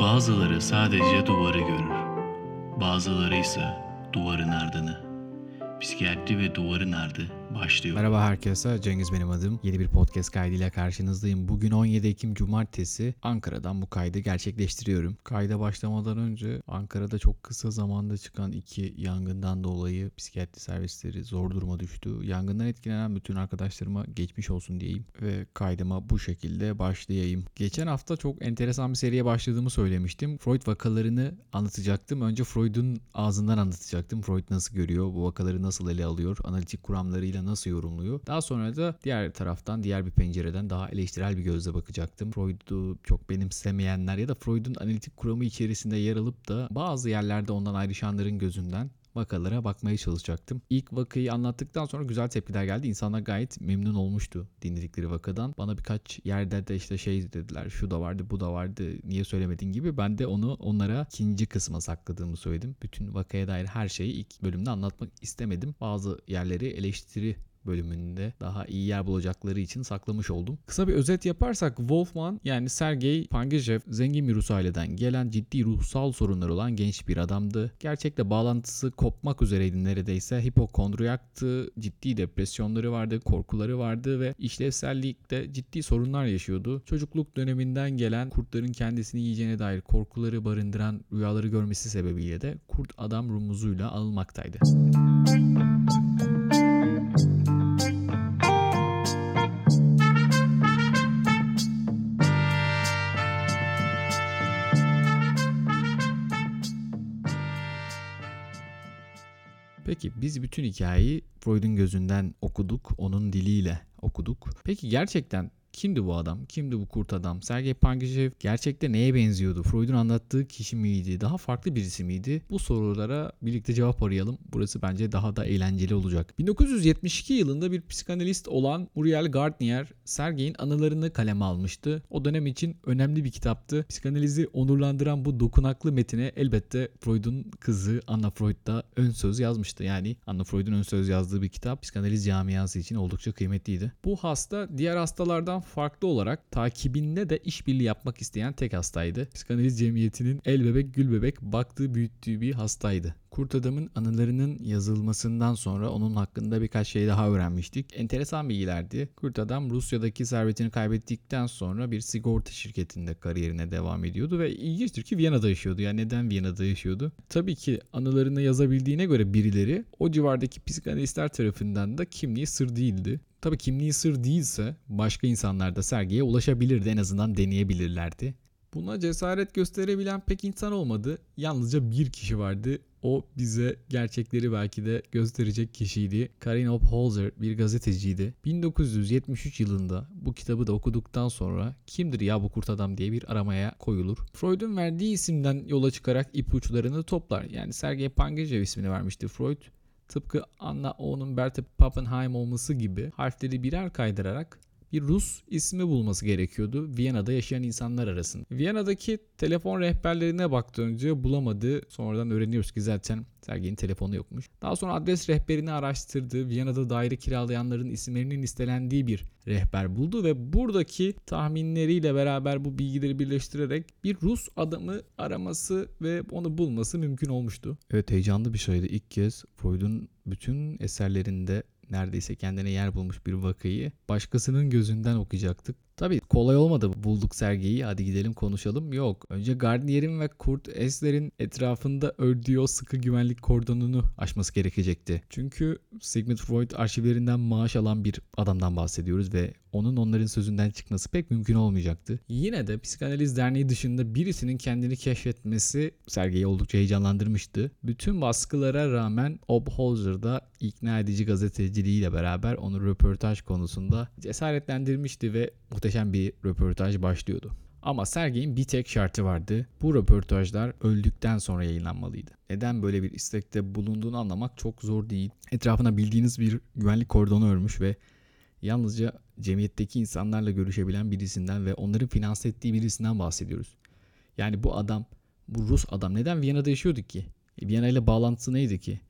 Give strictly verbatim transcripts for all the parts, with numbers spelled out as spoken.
Bazıları sadece duvarı görür, bazıları ise duvarın ardını. Psikiyatri ve duvarın ardı başlıyor. Merhaba herkese, Cengiz benim adım. Yeni bir podcast kaydıyla karşınızdayım. Bugün on yedi Ekim Cumartesi, Ankara'dan bu kaydı gerçekleştiriyorum. Kayda başlamadan önce Ankara'da çok kısa zamanda çıkan iki yangından dolayı psikiyatri servisleri zor duruma düştü. Yangından etkilenen bütün arkadaşlarıma geçmiş olsun diyeyim ve kaydıma bu şekilde başlayayım. Geçen hafta çok enteresan bir seriye başladığımı söylemiştim. Freud vakalarını anlatacaktım. Önce Freud'un ağzından anlatacaktım. Freud nasıl görüyor, bu vakaları nasıl ele alıyor, analitik kuramlarıyla nasıl yorumluyor. Daha sonra da diğer taraftan, diğer bir pencereden daha eleştirel bir gözle bakacaktım. Freud'u çok benimsemeyenler ya da Freud'un analitik kuramı içerisinde yer alıp da bazı yerlerde ondan ayrışanların gözünden vakalara bakmaya çalışacaktım. İlk vakayı anlattıktan sonra güzel tepkiler geldi. İnsanlar gayet memnun olmuştu dinledikleri vakadan. Bana birkaç yerde de işte şey dediler, şu da vardı, bu da vardı, niye söylemedin gibi. Ben de onu onlara ikinci kısma sakladığımı söyledim. Bütün vakaya dair her şeyi ilk bölümde anlatmak istemedim. Bazı yerleri eleştiri bölümünde daha iyi yer bulacakları için saklamış oldum. Kısa bir özet yaparsak Wolfman, yani Sergey Pankejev, zengin bir Rus aileden gelen, ciddi ruhsal sorunları olan genç bir adamdı. Gerçekle bağlantısı kopmak üzereydi neredeyse. Hipokondriyaktı, ciddi depresyonları vardı, korkuları vardı ve işlevsellikte ciddi sorunlar yaşıyordu. Çocukluk döneminden gelen kurtların kendisini yiyeceğine dair korkuları barındıran rüyaları görmesi sebebiyle de kurt adam rumuzuyla anılmaktaydı. Peki biz bütün hikayeyi Freud'un gözünden okuduk, onun diliyle okuduk. Peki gerçekten kimdi bu adam? Kimdi bu kurt adam? Sergey Pankejev gerçekte neye benziyordu? Freud'un anlattığı kişi miydi? Daha farklı birisi miydi? Bu sorulara birlikte cevap arayalım. Burası bence daha da eğlenceli olacak. bin dokuz yüz yetmiş iki yılında bir psikanalist olan Muriel Gardner, Sergey'in anılarını kaleme almıştı. O dönem için önemli bir kitaptı. Psikanalizi onurlandıran bu dokunaklı metine elbette Freud'un kızı Anna Freud da ön söz yazmıştı. Yani Anna Freud'un ön söz yazdığı bir kitap psikanaliz camiası için oldukça kıymetliydi. Bu hasta diğer hastalardan farklı olarak takibinde de işbirliği yapmak isteyen tek hastaydı. Psikanaliz cemiyetinin el bebek gül bebek baktığı büyüttüğü bir hastaydı. Kurt adamın anılarının yazılmasından sonra onun hakkında birkaç şey daha öğrenmiştik. Enteresan bilgilerdi. Kurt adam Rusya'daki servetini kaybettikten sonra bir sigorta şirketinde kariyerine devam ediyordu ve ilginçtir ki Viyana'da yaşıyordu. Yani neden Viyana'da yaşıyordu? Tabii ki anılarını yazabildiğine göre birileri o civardaki psikanalistler tarafından da kimliği sır değildi. Tabii kimliği sır değilse başka insanlar da Sergey'e ulaşabilirdi, en azından deneyebilirlerdi. Buna cesaret gösterebilen pek insan olmadı. Yalnızca bir kişi vardı. O bize gerçekleri belki de gösterecek kişiydi. Karin Upholzer bir gazeteciydi. bin dokuz yüz yetmiş üç yılında bu kitabı da okuduktan sonra kimdir ya bu kurt adam diye bir aramaya koyulur. Freud'un verdiği isimden yola çıkarak ipuçlarını toplar. Yani Sergey Pankejev ismini vermişti Freud. Tıpkı Anna O'nun Bertha Pappenheim olması gibi harfleri birer kaydırarak bir Rus ismi bulması gerekiyordu Viyana'da yaşayan insanlar arasında. Viyana'daki telefon rehberlerine baktı önce, bulamadı. Sonradan öğreniyoruz ki zaten Sergey'in telefonu yokmuş. Daha sonra adres rehberini araştırdı. Viyana'da daire kiralayanların isimlerinin listelendiği bir rehber buldu ve buradaki tahminleriyle beraber bu bilgileri birleştirerek bir Rus adamı araması ve onu bulması mümkün olmuştu. Evet, heyecanlı bir şeydi. İlk kez Freud'un bütün eserlerinde neredeyse kendine yer bulmuş bir vakayı başkasının gözünden okuyacaktık. Tabii kolay olmadı. Bulduk Sergey'i, hadi gidelim konuşalım. Yok. Önce Gardner'in ve Kurt Esler'in etrafında ördüğü o sıkı güvenlik kordonunu aşması gerekecekti. Çünkü Sigmund Freud arşivlerinden maaş alan bir adamdan bahsediyoruz ve onun onların sözünden çıkması pek mümkün olmayacaktı. Yine de Psikanaliz Derneği dışında birisinin kendini keşfetmesi Sergey'i oldukça heyecanlandırmıştı. Bütün baskılara rağmen Upholzer da ikna edici gazeteciliğiyle beraber onu röportaj konusunda cesaretlendirmişti ve muhteşem bir röportaj başlıyordu. Ama Sergey'in bir tek şartı vardı. Bu röportajlar öldükten sonra yayınlanmalıydı. Neden böyle bir istekte bulunduğunu anlamak çok zor değil. Etrafına bildiğiniz bir güvenlik kordonu örmüş ve yalnızca cemiyetteki insanlarla görüşebilen birisinden ve onların finanse ettiği birisinden bahsediyoruz. Yani bu adam, bu Rus adam neden Viyana'da yaşıyordu ki? E, Viyana ile bağlantısı neydi ki?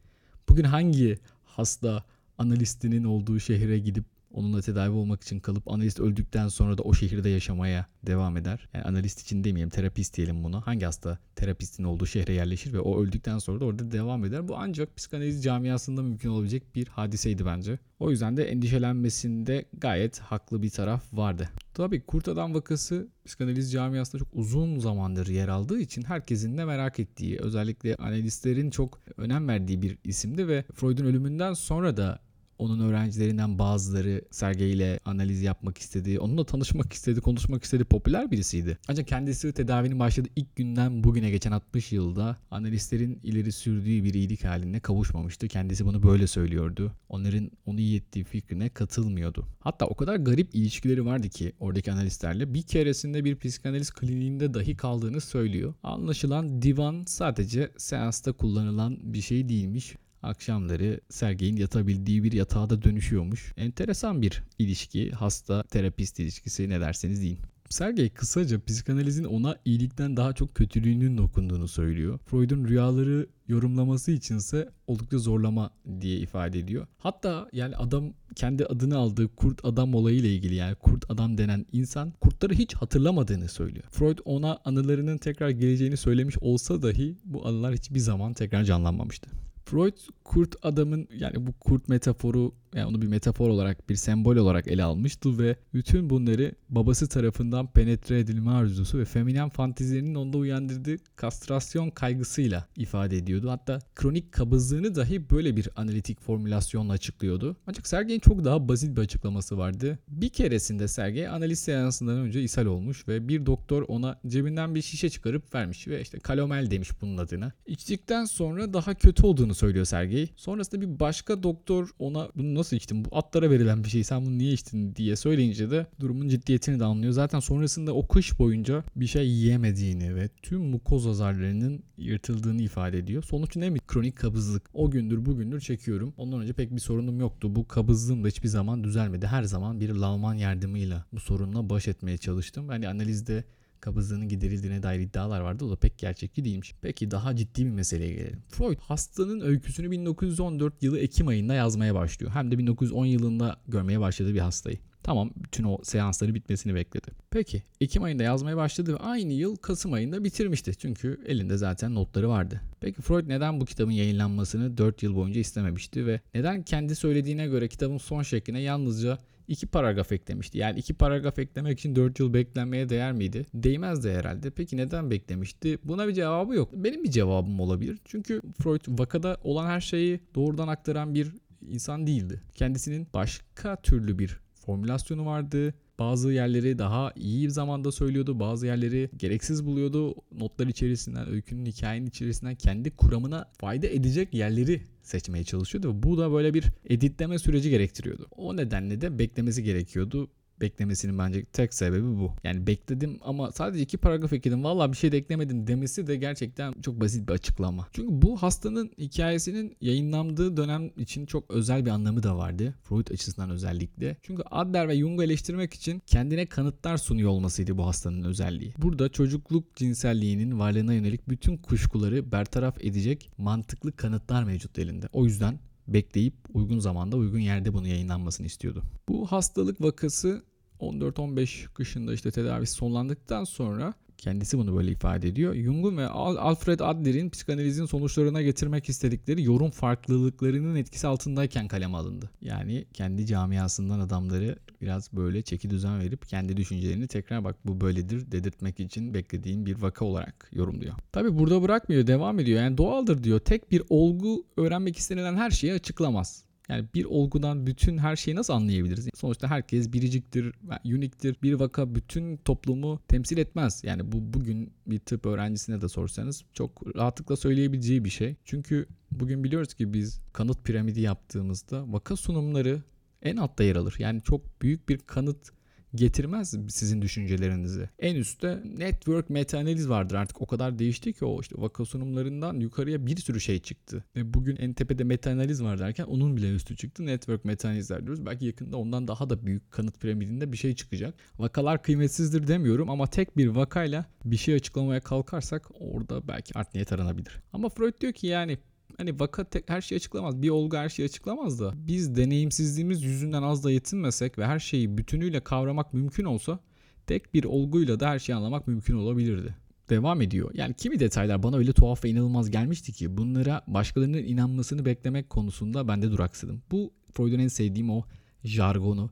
Bugün hangi hasta analistinin olduğu şehre gidip Onunla tedavi olmak için kalıp analist öldükten sonra da o şehirde yaşamaya devam eder. Yani analist için demeyelim, terapist diyelim buna. Hangi hasta terapistin olduğu şehre yerleşir ve o öldükten sonra da orada devam eder. Bu ancak psikanaliz camiasında mümkün olabilecek bir hadiseydi bence. O yüzden de endişelenmesinde gayet haklı bir taraf vardı. Tabii Kurt Adam vakası psikanaliz camiasında çok uzun zamandır yer aldığı için herkesin de merak ettiği, özellikle analistlerin çok önem verdiği bir isimdi ve Freud'un ölümünden sonra da onun öğrencilerinden bazıları Sergei ile analiz yapmak istedi, onunla tanışmak istedi, konuşmak istedi, popüler birisiydi. Ancak kendisi tedavinin başladığı ilk günden bugüne geçen altmış yılda analistlerin ileri sürdüğü bir iyilik haline kavuşmamıştı. Kendisi bunu böyle söylüyordu. Onların onu iyi ettiği fikrine katılmıyordu. Hatta o kadar garip ilişkileri vardı ki oradaki analistlerle, bir keresinde bir psikanaliz kliniğinde dahi kaldığını söylüyor. Anlaşılan divan sadece seansta kullanılan bir şey değilmiş. Akşamları Sergei'nin yatabildiği bir yatağa da dönüşüyormuş. Enteresan bir ilişki, hasta-terapist ilişkisi, ne derseniz deyin. Sergei kısaca psikanalizin ona iyilikten daha çok kötülüğünün dokunduğunu söylüyor. Freud'un rüyaları yorumlaması içinse oldukça zorlama diye ifade ediyor. Hatta yani adam kendi adını aldığı kurt adam olayıyla ilgili, yani kurt adam denen insan kurtları hiç hatırlamadığını söylüyor. Freud ona anılarının tekrar geleceğini söylemiş olsa dahi bu anılar hiçbir zaman tekrar canlanmamıştı. Freud kurt adamın, yani bu kurt metaforu, yani onu bir metafor olarak, bir sembol olarak ele almıştı ve bütün bunları babası tarafından penetre edilme arzusu ve feminen fantezilerinin onda uyandırdığı kastrasyon kaygısıyla ifade ediyordu. Hatta kronik kabızlığını dahi böyle bir analitik formülasyonla açıklıyordu. Ancak Sergei'nin çok daha basit bir açıklaması vardı. Bir keresinde Sergei analiz seansından önce ishal olmuş ve bir doktor ona cebinden bir şişe çıkarıp vermiş ve işte kalomel demiş bunun adına. İçtikten sonra daha kötü olduğunu söylüyor Sergei. Sonrasında bir başka doktor ona bunu nasıl içtin? Bu atlara verilen bir şey. Sen bunu niye içtin diye söyleyince de durumun ciddiyetini de anlıyor. Zaten sonrasında o kış boyunca bir şey yiyemediğini ve tüm mukoz azarlarının yırtıldığını ifade ediyor. Sonuç ne mi? Kronik kabızlık. O gündür bugündür çekiyorum. Ondan önce pek bir sorunum yoktu. Bu kabızlığım da hiçbir zaman düzelmedi. Her zaman bir lavman yardımıyla bu sorunla baş etmeye çalıştım. Yani analizde kabızlığının giderildiğine dair iddialar vardı. O da pek gerçekçi değilmiş. Peki daha ciddi bir meseleye gelelim. Freud hastanın öyküsünü bin dokuz yüz on dört yılı Ekim ayında yazmaya başlıyor. Hem de bin dokuz yüz on yılında görmeye başladığı bir hastayı. Tamam, bütün o seansları bitmesini bekledi. Peki Ekim ayında yazmaya başladı ve aynı yıl Kasım ayında bitirmişti. Çünkü elinde zaten notları vardı. Peki Freud neden bu kitabın yayınlanmasını dört yıl boyunca istememişti ve neden kendi söylediğine göre kitabın son şekline yalnızca İki paragraf eklemişti? Yani iki paragraf eklemek için dört yıl beklenmeye değer miydi? Değmezdi herhalde. Peki neden beklemişti? Buna bir cevabı yok. Benim bir cevabım olabilir. Çünkü Freud vakada olan her şeyi doğrudan aktaran bir insan değildi. Kendisinin başka türlü bir formülasyonu vardı. Bazı yerleri daha iyi bir zamanda söylüyordu. Bazı yerleri gereksiz buluyordu. Notlar içerisinden, öykünün, hikayenin içerisinden kendi kuramına fayda edecek yerleri seçmeye çalışıyordu. Ve bu da böyle bir editleme süreci gerektiriyordu. O nedenle de beklemesi gerekiyordu. Beklemesinin bence tek sebebi bu. Yani bekledim ama sadece iki paragraf ekledim, valla bir şey de eklemedim demesi de gerçekten çok basit bir açıklama. Çünkü bu hastanın hikayesinin yayınlandığı dönem için çok özel bir anlamı da vardı. Freud açısından özellikle. Çünkü Adler ve Jung'u eleştirmek için kendine kanıtlar sunuyor olmasıydı bu hastanın özelliği. Burada çocukluk cinselliğinin varlığına yönelik bütün kuşkuları bertaraf edecek mantıklı kanıtlar mevcut elinde. O yüzden bekleyip uygun zamanda, uygun yerde bunun yayınlanmasını istiyordu. Bu hastalık vakası on dört on beş kışında işte tedavisi sonlandıktan sonra, kendisi bunu böyle ifade ediyor, Jung'un ve Alfred Adler'in psikanalizin sonuçlarına getirmek istedikleri yorum farklılıklarının etkisi altındayken kaleme alındı. Yani kendi camiasından adamları biraz böyle çeki düzen verip kendi düşüncelerini tekrar bak bu böyledir dedirtmek için beklediğim bir vaka olarak yorumluyor. Tabi burada bırakmıyor, devam ediyor. Yani doğaldır diyor. Tek bir olgu öğrenmek istenilen her şeyi açıklamaz. Yani bir olgudan bütün her şeyi nasıl anlayabiliriz? Sonuçta herkes biriciktir, uniktir. Bir vaka bütün toplumu temsil etmez. Yani bu bugün bir tıp öğrencisine de sorsanız çok rahatlıkla söyleyebileceği bir şey. Çünkü bugün biliyoruz ki biz kanıt piramidi yaptığımızda vaka sunumları en altta yer alır. Yani çok büyük bir kanıt getirmez sizin düşüncelerinizi. En üstte network meta-analiz vardır. Artık o kadar değişti ki o işte vaka sunumlarından yukarıya bir sürü şey çıktı. Ve bugün en tepede meta-analiz var derken onun bile üstü çıktı. Network meta-analizler diyoruz. Belki yakında ondan daha da büyük kanıt piramidinde bir şey çıkacak. Vakalar kıymetsizdir demiyorum ama tek bir vakayla bir şey açıklamaya kalkarsak orada belki art niyet aranabilir. Ama Freud diyor ki yani hani vaka tek, her şeyi açıklamaz. Bir olgu her şeyi açıklamaz da biz deneyimsizliğimiz yüzünden az da yetinmesek ve her şeyi bütünüyle kavramak mümkün olsa tek bir olguyla da her şeyi anlamak mümkün olabilirdi. Devam ediyor. Yani kimi detaylar bana öyle tuhaf ve inanılmaz gelmişti ki bunlara başkalarının inanmasını beklemek konusunda ben de duraksadım. Bu Freud'un en sevdiğim o jargonu.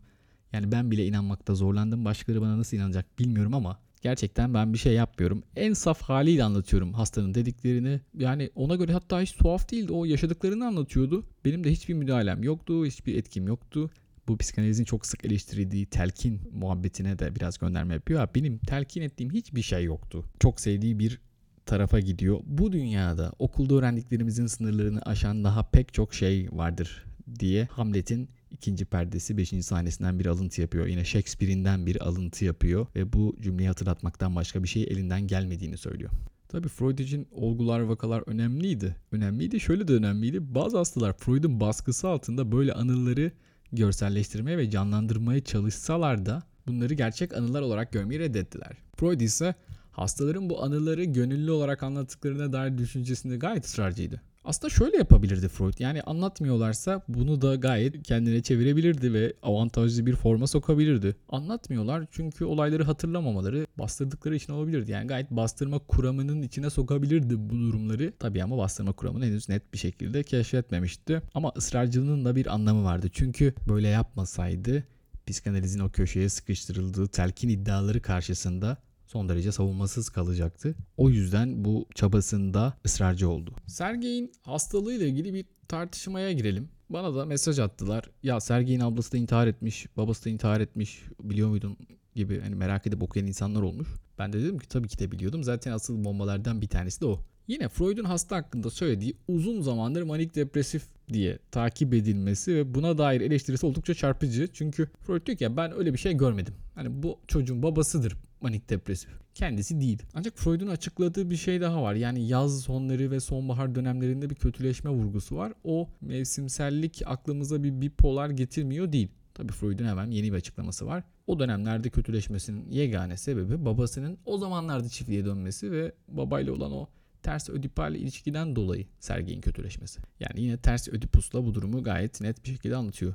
Yani ben bile inanmakta zorlandım. Başkaları bana nasıl inanacak bilmiyorum ama gerçekten ben bir şey yapmıyorum. En saf haliyle anlatıyorum hastanın dediklerini. Yani ona göre hatta hiç tuhaf değildi. O yaşadıklarını anlatıyordu. Benim de hiçbir müdahalem yoktu. Hiçbir etkim yoktu. Bu psikanalizin çok sık eleştirildiği telkin muhabbetine de biraz gönderme yapıyor. Benim telkin ettiğim hiçbir şey yoktu. Çok sevdiği bir tarafa gidiyor. Bu dünyada okulda öğrendiklerimizin sınırlarını aşan daha pek çok şey vardır diye Hamlet'in ikinci perdesi beşinci sahnesinden bir alıntı yapıyor. Yine Shakespeare'inden bir alıntı yapıyor ve bu cümleyi hatırlatmaktan başka bir şey elinden gelmediğini söylüyor. Tabii Freud için olgular, vakalar önemliydi. Önemliydi, şöyle de önemliydi. Bazı hastalar Freud'un baskısı altında böyle anıları görselleştirmeye ve canlandırmaya çalışsalar da bunları gerçek anılar olarak görmeyi reddettiler. Freud ise hastaların bu anıları gönüllü olarak anlattıklarına dair düşüncesinde gayet ısrarcıydı. Aslında şöyle yapabilirdi Freud. Yani anlatmıyorlarsa bunu da gayet kendine çevirebilirdi ve avantajlı bir forma sokabilirdi. Anlatmıyorlar çünkü olayları hatırlamamaları bastırdıkları için olabilirdi. Yani gayet bastırma kuramının içine sokabilirdi bu durumları. Tabii ama bastırma kuramını henüz net bir şekilde keşfetmemişti. Ama ısrarcılığının da bir anlamı vardı. Çünkü böyle yapmasaydı psikanalizin o köşeye sıkıştırıldığı telkin iddiaları karşısında son derece savunmasız kalacaktı. O yüzden bu çabasında ısrarcı oldu. Sergey'in hastalığıyla ilgili bir tartışmaya girelim. Bana da mesaj attılar. Ya Sergey'in ablası da intihar etmiş, babası da intihar etmiş, biliyor muydun gibi hani merak edip okuyan insanlar olmuş. Ben de dedim ki tabii ki de biliyordum. Zaten asıl bombalardan bir tanesi de o. Yine Freud'un hasta hakkında söylediği uzun zamandır manik depresif diye takip edilmesi ve buna dair eleştirisi oldukça çarpıcı. Çünkü Freud diyor ki ya ben öyle bir şey görmedim. Hani bu çocuğun babasıdır manik depresif. Kendisi değil. Ancak Freud'un açıkladığı bir şey daha var. Yani yaz sonları ve sonbahar dönemlerinde bir kötüleşme vurgusu var. O mevsimsellik aklımıza bir bipolar getirmiyor değil. Tabii Freud'un hemen yeni bir açıklaması var. O dönemlerde kötüleşmesinin yegane sebebi babasının o zamanlarda çiftliğe dönmesi ve babayla olan o ters ödipal ilişkiden dolayı Sergey'in kötüleşmesi. Yani yine ters ödipusla bu durumu gayet net bir şekilde anlatıyor.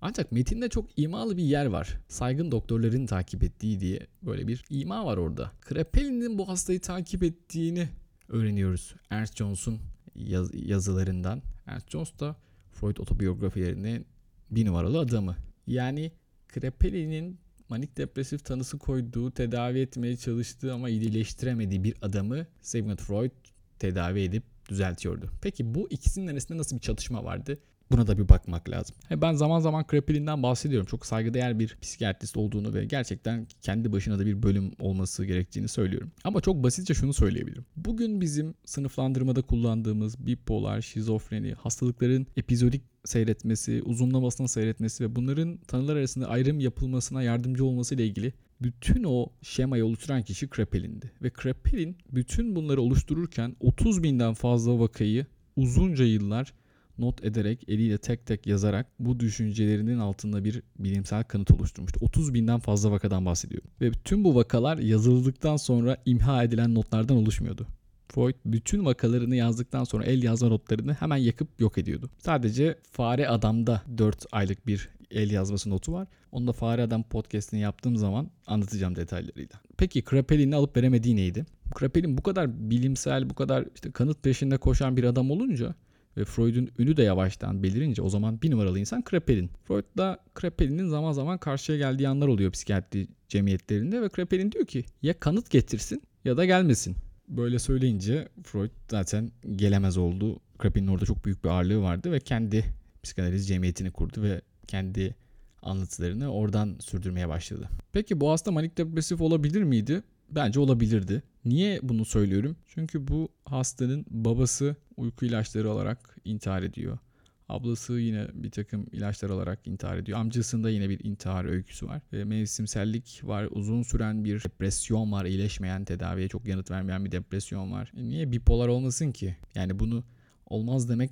Ancak metinde çok imalı bir yer var. Saygın doktorların takip ettiği diye böyle bir ima var orada. Kraepelin'in bu hastayı takip ettiğini öğreniyoruz Ernst Jones'un yaz- yazılarından. Ernst Jones da Freud otobiyografilerinin bir numaralı adamı. Yani Kraepelin'in manik depresif tanısı koyduğu, tedavi etmeye çalıştığı ama iyileştiremediği bir adamı Sigmund Freud tedavi edip düzeltiyordu. Peki bu ikisinin arasında nasıl bir çatışma vardı? Buna da bir bakmak lazım. Ben zaman zaman Kraepelin'den bahsediyorum. Çok saygıdeğer bir psikiyatrist olduğunu ve gerçekten kendi başına da bir bölüm olması gerektiğini söylüyorum. Ama çok basitçe şunu söyleyebilirim. Bugün bizim sınıflandırmada kullandığımız bipolar, şizofreni, hastalıkların epizodik seyretmesi, uzunlamasına seyretmesi ve bunların tanılar arasında ayrım yapılmasına yardımcı olması ile ilgili bütün o şemayı oluşturan kişi Kraepelin'di. Ve Kraepelin bütün bunları oluştururken otuz binden fazla vakayı uzunca yıllar not ederek, eliyle tek tek yazarak bu düşüncelerinin altında bir bilimsel kanıt oluşturmuştu. otuz binden fazla vakadan bahsediyorum. Ve tüm bu vakalar yazıldıktan sonra imha edilen notlardan oluşmuyordu. Freud bütün vakalarını yazdıktan sonra el yazma notlarını hemen yakıp yok ediyordu. Sadece Fare Adam'da dört aylık bir el yazması notu var. Onu da Fare Adam podcast'ini yaptığım zaman anlatacağım detaylarıyla. Peki Kraepelin'in alıp veremediği neydi? Kraepelin bu kadar bilimsel, bu kadar işte kanıt peşinde koşan bir adam olunca ve Freud'un ünü de yavaştan belirince o zaman bir numaralı insan Kraepelin. Freud da Kraepelin'in zaman zaman karşıya geldiği anlar oluyor psikiyatri cemiyetlerinde ve Kraepelin diyor ki ya kanıt getirsin ya da gelmesin. Böyle söyleyince Freud zaten gelemez oldu. Kraepelin'in orada çok büyük bir ağırlığı vardı ve kendi psikanaliz cemiyetini kurdu ve kendi anlatılarını oradan sürdürmeye başladı. Peki bu hasta manik depresif olabilir miydi? Bence olabilirdi. Niye bunu söylüyorum? Çünkü bu hastanın babası uyku ilaçları alarak intihar ediyor. Ablası yine bir takım ilaçlar alarak intihar ediyor. Amcasında yine bir intihar öyküsü var. Ve mevsimsellik var. Uzun süren bir depresyon var. İyileşmeyen, tedaviye çok yanıt vermeyen bir depresyon var. E niye bipolar olmasın ki? Yani bunu olmaz demek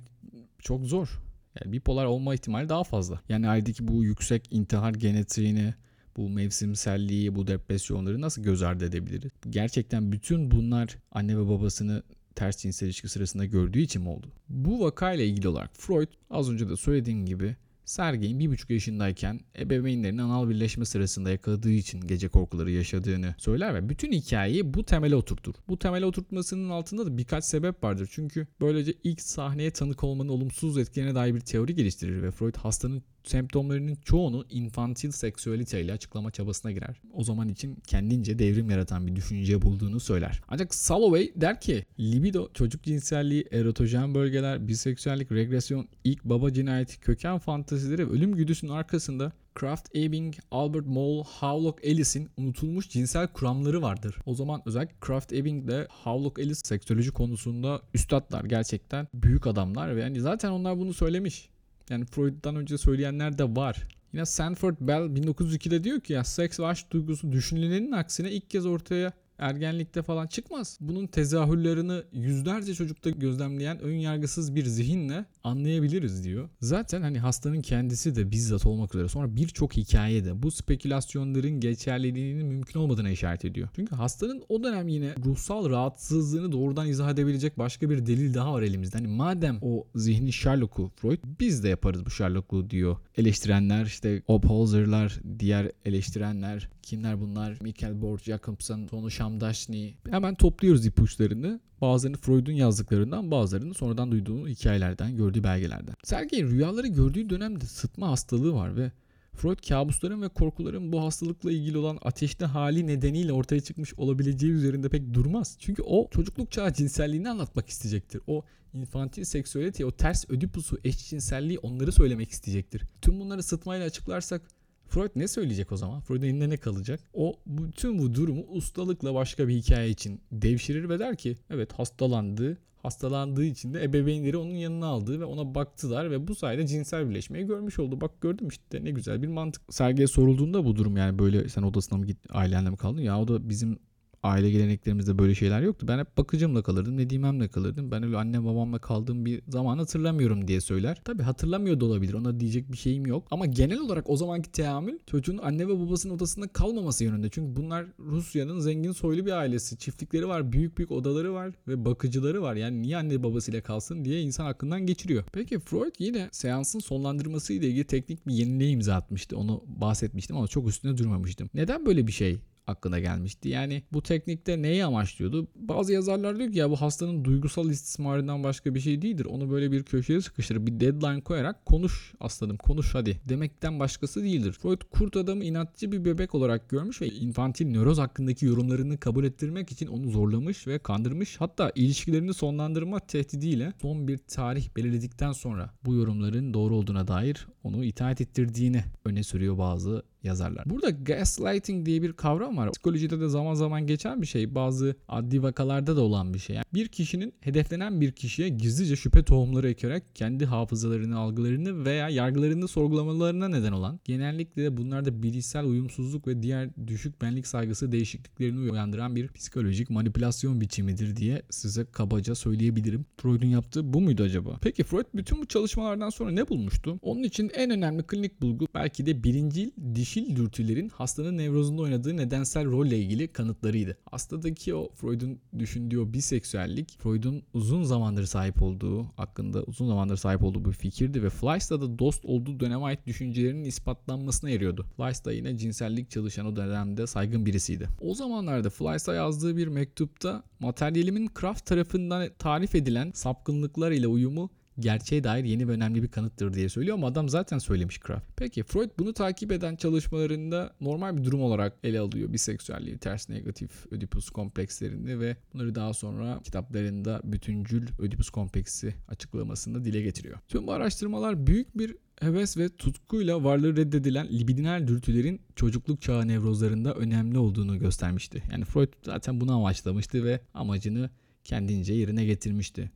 çok zor. Yani bipolar olma ihtimali daha fazla. Yani aileki bu yüksek intihar genetiğini, bu mevsimselliği, bu depresyonları nasıl göz ardı edebiliriz? Gerçekten bütün bunlar anne ve babasını ters cinsel ilişki sırasında gördüğü için mi oldu? Bu vakayla ilgili olarak Freud, az önce de söylediğim gibi, Sergei'in bir buçuk yaşındayken ebeveynlerinin anal birleşme sırasında yakaladığı için gece korkuları yaşadığını söyler ve bütün hikayeyi bu temele oturtur. Bu temele oturtmasının altında da birkaç sebep vardır. Çünkü böylece ilk sahneye tanık olmanın olumsuz etkilerine dair bir teori geliştirir ve Freud hastanın semptomlarının çoğunu infantil seksüalite ile açıklama çabasına girer. O zaman için kendince devrim yaratan bir düşünce bulduğunu söyler. Ancak Salovey der ki libido, çocuk cinselliği, erotojen bölgeler, biseksüellik, regresyon, ilk baba cinayeti, köken fantazileri ve ölüm güdüsünün arkasında Kraft Ebing, Albert Moll, Havelock Ellis'in unutulmuş cinsel kuramları vardır. O zaman özellikle Kraft Ebing ile Havelock Ellis seksoloji konusunda üstadlar, gerçekten büyük adamlar ve yani zaten onlar bunu söylemiş. Yani Freud'dan önce söyleyenler de var. Yine Sanford Bell bin dokuz yüz ikide diyor ki ya seks ve aşk duygusu düşünülenin aksine ilk kez ortaya ergenlikte falan çıkmaz. Bunun tezahürlerini yüzlerce çocukta gözlemleyen önyargısız bir zihinle anlayabiliriz diyor. Zaten hani hastanın kendisi de bizzat olmak üzere sonra birçok hikayede bu spekülasyonların geçerliliğinin mümkün olmadığına işaret ediyor. Çünkü hastanın o dönem yine ruhsal rahatsızlığını doğrudan izah edebilecek başka bir delil daha var elimizde. Hani madem o zihni Sherlock'u Freud, biz de yaparız bu Sherlock'u diyor. Eleştirenler işte Oppolzer'lar, diğer eleştirenler kimler bunlar? Michael Borch, Jacobson, Tonu Şamdaşni. Hemen topluyoruz ipuçlarını. Bazılarını Freud'un yazdıklarından, bazılarını sonradan duyduğu hikayelerden, gördüğü belgelerden. Sergei'nin rüyaları gördüğü dönemde sıtma hastalığı var ve Freud kabusların ve korkuların bu hastalıkla ilgili olan ateşli hali nedeniyle ortaya çıkmış olabileceği üzerinde pek durmaz. Çünkü o çocukluk çağı cinselliğini anlatmak isteyecektir. O infantil seksüelite, o ters ödüpusu, eşcinselliği onları söylemek isteyecektir. Tüm bunları sıtmayla açıklarsak Freud ne söyleyecek o zaman? Freud'un elinde ne kalacak? O bütün bu durumu ustalıkla başka bir hikaye için devşirir ve der ki evet hastalandı. Hastalandığı için de ebeveynleri onun yanına aldı ve ona baktılar ve bu sayede cinsel birleşmeyi görmüş oldu. Bak gördüm işte ne güzel bir mantık. Sergei'ye sorulduğunda bu durum yani böyle sen odasına mı git, ailenle mi kaldın? Ya o da bizim aile geleneklerimizde böyle şeyler yoktu. Ben hep bakıcımla kalırdım, nedimemle kalırdım. Ben öyle annem babamla kaldığım bir zaman hatırlamıyorum diye söyler. Tabii hatırlamıyor da olabilir. Ona diyecek bir şeyim yok. Ama genel olarak o zamanki teamül çocuğun anne ve babasının odasında kalmaması yönünde. Çünkü bunlar Rusya'nın zengin soylu bir ailesi. Çiftlikleri var, büyük büyük odaları var ve bakıcıları var. Yani niye anne babasıyla kalsın diye insan aklından geçiriyor. Peki Freud yine seansın sonlandırması ile ilgili teknik bir yeniliğe imza atmıştı. Onu bahsetmiştim ama çok üstüne durmamıştım. Neden böyle bir şey aklına gelmişti? Yani bu teknikte neyi amaçlıyordu? Bazı yazarlar diyor ki ya bu hastanın duygusal istismarından başka bir şey değildir. Onu böyle bir köşeye sıkıştırıp bir deadline koyarak konuş aslanım konuş hadi demekten başkası değildir. Freud kurt adamı inatçı bir bebek olarak görmüş ve infantil nöroz hakkındaki yorumlarını kabul ettirmek için onu zorlamış ve kandırmış. Hatta ilişkilerini sonlandırma tehdidiyle son bir tarih belirledikten sonra bu yorumların doğru olduğuna dair onu itaat ettirdiğini öne sürüyor bazı yazarlar. Burada gaslighting diye bir kavram var. Psikolojide de zaman zaman geçen bir şey. Bazı adli vakalarda da olan bir şey. Yani bir kişinin hedeflenen bir kişiye gizlice şüphe tohumları ekerek kendi hafızalarını, algılarını veya yargılarını sorgulamalarına neden olan, genellikle de bunlarda bilişsel uyumsuzluk ve diğer düşük benlik saygısı değişikliklerini uyandıran bir psikolojik manipülasyon biçimidir diye size kabaca söyleyebilirim. Freud'un yaptığı bu muydu acaba? Peki Freud bütün bu çalışmalardan sonra ne bulmuştu? Onun için en önemli klinik bulgu belki de birincil dişi dürtülerin hastanın nevrozunda oynadığı nedensel rolle ilgili kanıtlarıydı. Hastadaki o Freud'un düşündüğü o biseksüellik, Freud'un uzun zamandır sahip olduğu, hakkında uzun zamandır sahip olduğu bir fikirdi ve Fleisch'ta da dost olduğu döneme ait düşüncelerinin ispatlanmasına yarıyordu. Fleisch da yine cinsellik çalışan o dönemde saygın birisiydi. O zamanlarda Fleisch'a yazdığı bir mektupta materyalimin Kraft tarafından tarif edilen sapkınlıklar ile uyumu gerçeğe dair yeni ve önemli bir kanıttır diye söylüyor ama adam zaten söylemiş Kraft. Peki Freud bunu takip eden çalışmalarında normal bir durum olarak ele alıyor. Biseksüelliği, ters negatif ödipus komplekslerini ve bunları daha sonra kitaplarında bütüncül ödipus kompleksi açıklamasında dile getiriyor. Tüm bu araştırmalar büyük bir heves ve tutkuyla varlığı reddedilen libidinal dürtülerin çocukluk çağı nevrozlarında önemli olduğunu göstermişti. Yani Freud zaten bunu amaçlamıştı ve amacını kendince yerine getirmişti.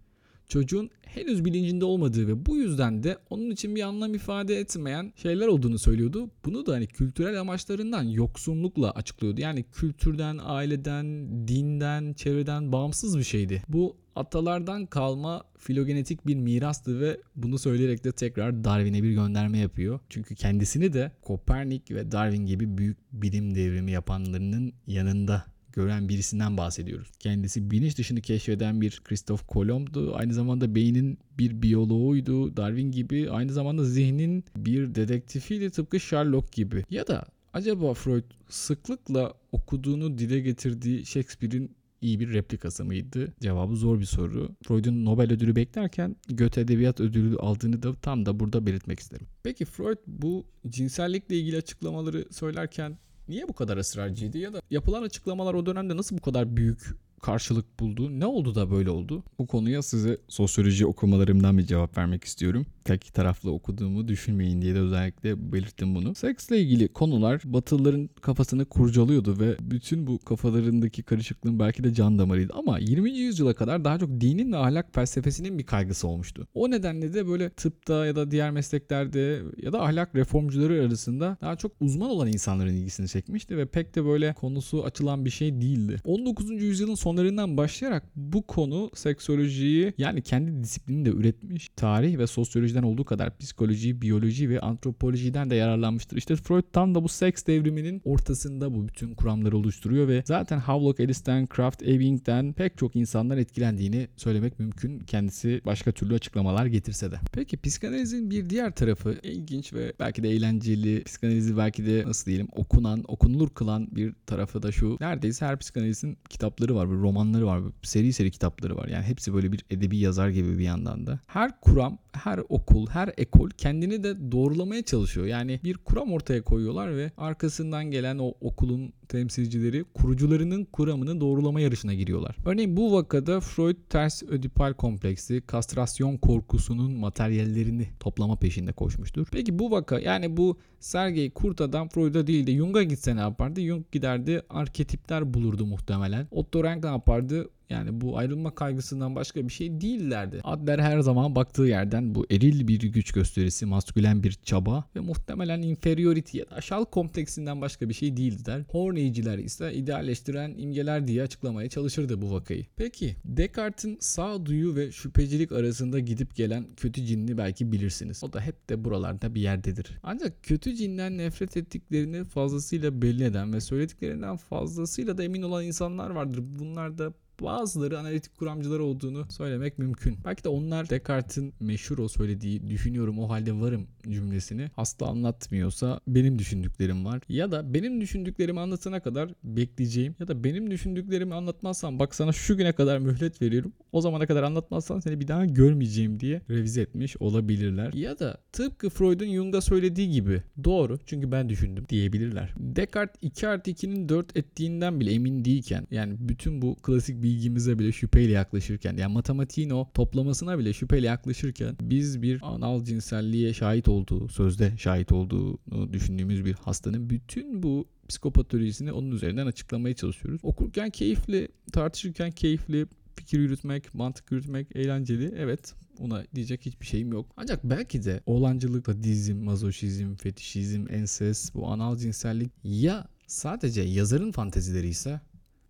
Çocuğun henüz bilincinde olmadığı ve bu yüzden de onun için bir anlam ifade etmeyen şeyler olduğunu söylüyordu. Bunu da hani kültürel amaçlarından yoksunlukla açıklıyordu. Yani kültürden, aileden, dinden, çevreden bağımsız bir şeydi. Bu atalardan kalma filogenetik bir mirastı ve bunu söyleyerek de tekrar Darwin'e bir gönderme yapıyor. Çünkü kendisini de Kopernik ve Darwin gibi büyük bilim devrimi yapanlarının yanında gören birisinden bahsediyoruz. Kendisi bilinç dışını keşfeden bir Christophe Colomb'du. Aynı zamanda beynin bir biyoloğuydu. Darwin gibi. Aynı zamanda zihnin bir dedektifiydi. Tıpkı Sherlock gibi. Ya da acaba Freud sıklıkla okuduğunu dile getirdiği Shakespeare'in iyi bir replikası mıydı? Cevabı zor bir soru. Freud'un Nobel ödülü beklerken Goethe Edebiyat Ödülü aldığını da tam da burada belirtmek isterim. Peki Freud bu cinsellikle ilgili açıklamaları söylerken niye bu kadar ısrarcıydı ya da yapılan açıklamalar o dönemde nasıl bu kadar büyük karşılık buldu? Ne oldu da böyle oldu? Bu konuya size sosyoloji okumalarımdan bir cevap vermek istiyorum. Tek taraflı okuduğumu düşünmeyin diye de özellikle belirttim bunu. Seksle ilgili konular Batılıların kafasını kurcalıyordu ve bütün bu kafalarındaki karışıklığın belki de can damarıydı. Ama yirminci yüzyıla kadar daha çok dinin ve ahlak felsefesinin bir kaygısı olmuştu. O nedenle de böyle tıpta ya da diğer mesleklerde ya da ahlak reformcuları arasında daha çok uzman olan insanların ilgisini çekmişti ve pek de böyle konusu açılan bir şey değildi. on dokuzuncu yüzyılın sonlarından başlayarak bu konu seksolojiyi, yani kendi disiplinini de üretmiş, tarih ve sosyoloji olduğu kadar psikoloji, biyoloji ve antropolojiden de yararlanmıştır. İşte Freud tam da bu seks devriminin ortasında bu bütün kuramları oluşturuyor ve zaten Havelock Ellis'ten, Kraft Ebing'den pek çok insandan etkilendiğini söylemek mümkün. Kendisi başka türlü açıklamalar getirse de. Peki psikanalizin bir diğer tarafı ilginç ve belki de eğlenceli, psikanalizi belki de nasıl diyelim okunan, okunulur kılan bir tarafı da şu. Neredeyse her psikanalizin kitapları var, romanları var, seri seri kitapları var. Yani hepsi böyle bir edebi yazar gibi bir yandan da. Her kuram, her okul, her ekol kendini de doğrulamaya çalışıyor. Yani bir kuram ortaya koyuyorlar ve arkasından gelen o okulun temsilcileri kurucularının kuramını doğrulama yarışına giriyorlar. Örneğin bu vakada Freud ters ödipal kompleksi, kastrasyon korkusunun materyallerini toplama peşinde koşmuştur. Peki bu vaka, yani bu Sergey kurt adam Freud'a değil de Jung'a gitse ne yapardı? Jung giderdi, arketipler bulurdu muhtemelen. Otto Rank ne yapardı? Yani bu ayrılma kaygısından başka bir şey değillerdi. Adler her zaman baktığı yerden bu eril bir güç gösterisi, maskülen bir çaba ve muhtemelen inferiority ya da aşağılık kompleksinden başka bir şey değildi der. Horneyciler ise idealleştiren imgeler diye açıklamaya çalışırdı bu vakayı. Peki Descartes'in sağduyu ve şüphecilik arasında gidip gelen kötü cinni belki bilirsiniz. O da hep de buralarda bir yerdedir. Ancak kötü cinden nefret ettiklerini fazlasıyla belli eden ve söylediklerinden fazlasıyla da emin olan insanlar vardır. Bunlar da bazıları analitik kuramcılar olduğunu söylemek mümkün. Belki de onlar Descartes'in meşhur o söylediği "düşünüyorum o halde varım" cümlesini hasta anlatmıyorsa benim düşündüklerim var. Ya da benim düşündüklerimi anlatana kadar bekleyeceğim. Ya da benim düşündüklerimi anlatmazsan bak sana şu güne kadar mühlet veriyorum. O zamana kadar anlatmazsan seni bir daha görmeyeceğim diye revize etmiş olabilirler. Ya da tıpkı Freud'un Jung'a söylediği gibi doğru çünkü ben düşündüm diyebilirler. Descartes iki artı ikinin dört ettiğinden bile emin değilken, yani bütün bu klasik bir bilgimize bile şüpheyle yaklaşırken, yani matematiğin o toplamasına bile şüpheyle yaklaşırken biz bir anal cinselliğe şahit olduğu, sözde şahit olduğunu düşündüğümüz bir hastanın bütün bu psikopatolojisini onun üzerinden açıklamaya çalışıyoruz. Okurken keyifli, tartışırken keyifli, fikir yürütmek, mantık yürütmek eğlenceli. Evet, ona diyecek hiçbir şeyim yok. Ancak belki de oğlancılık, sadizm, mazoşizm, fetişizm, ensest, bu anal cinsellik ya sadece yazarın fantezileri ise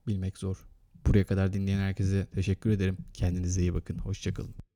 bilmek zor. Buraya kadar dinleyen herkese teşekkür ederim. Kendinize iyi bakın. Hoşça kalın.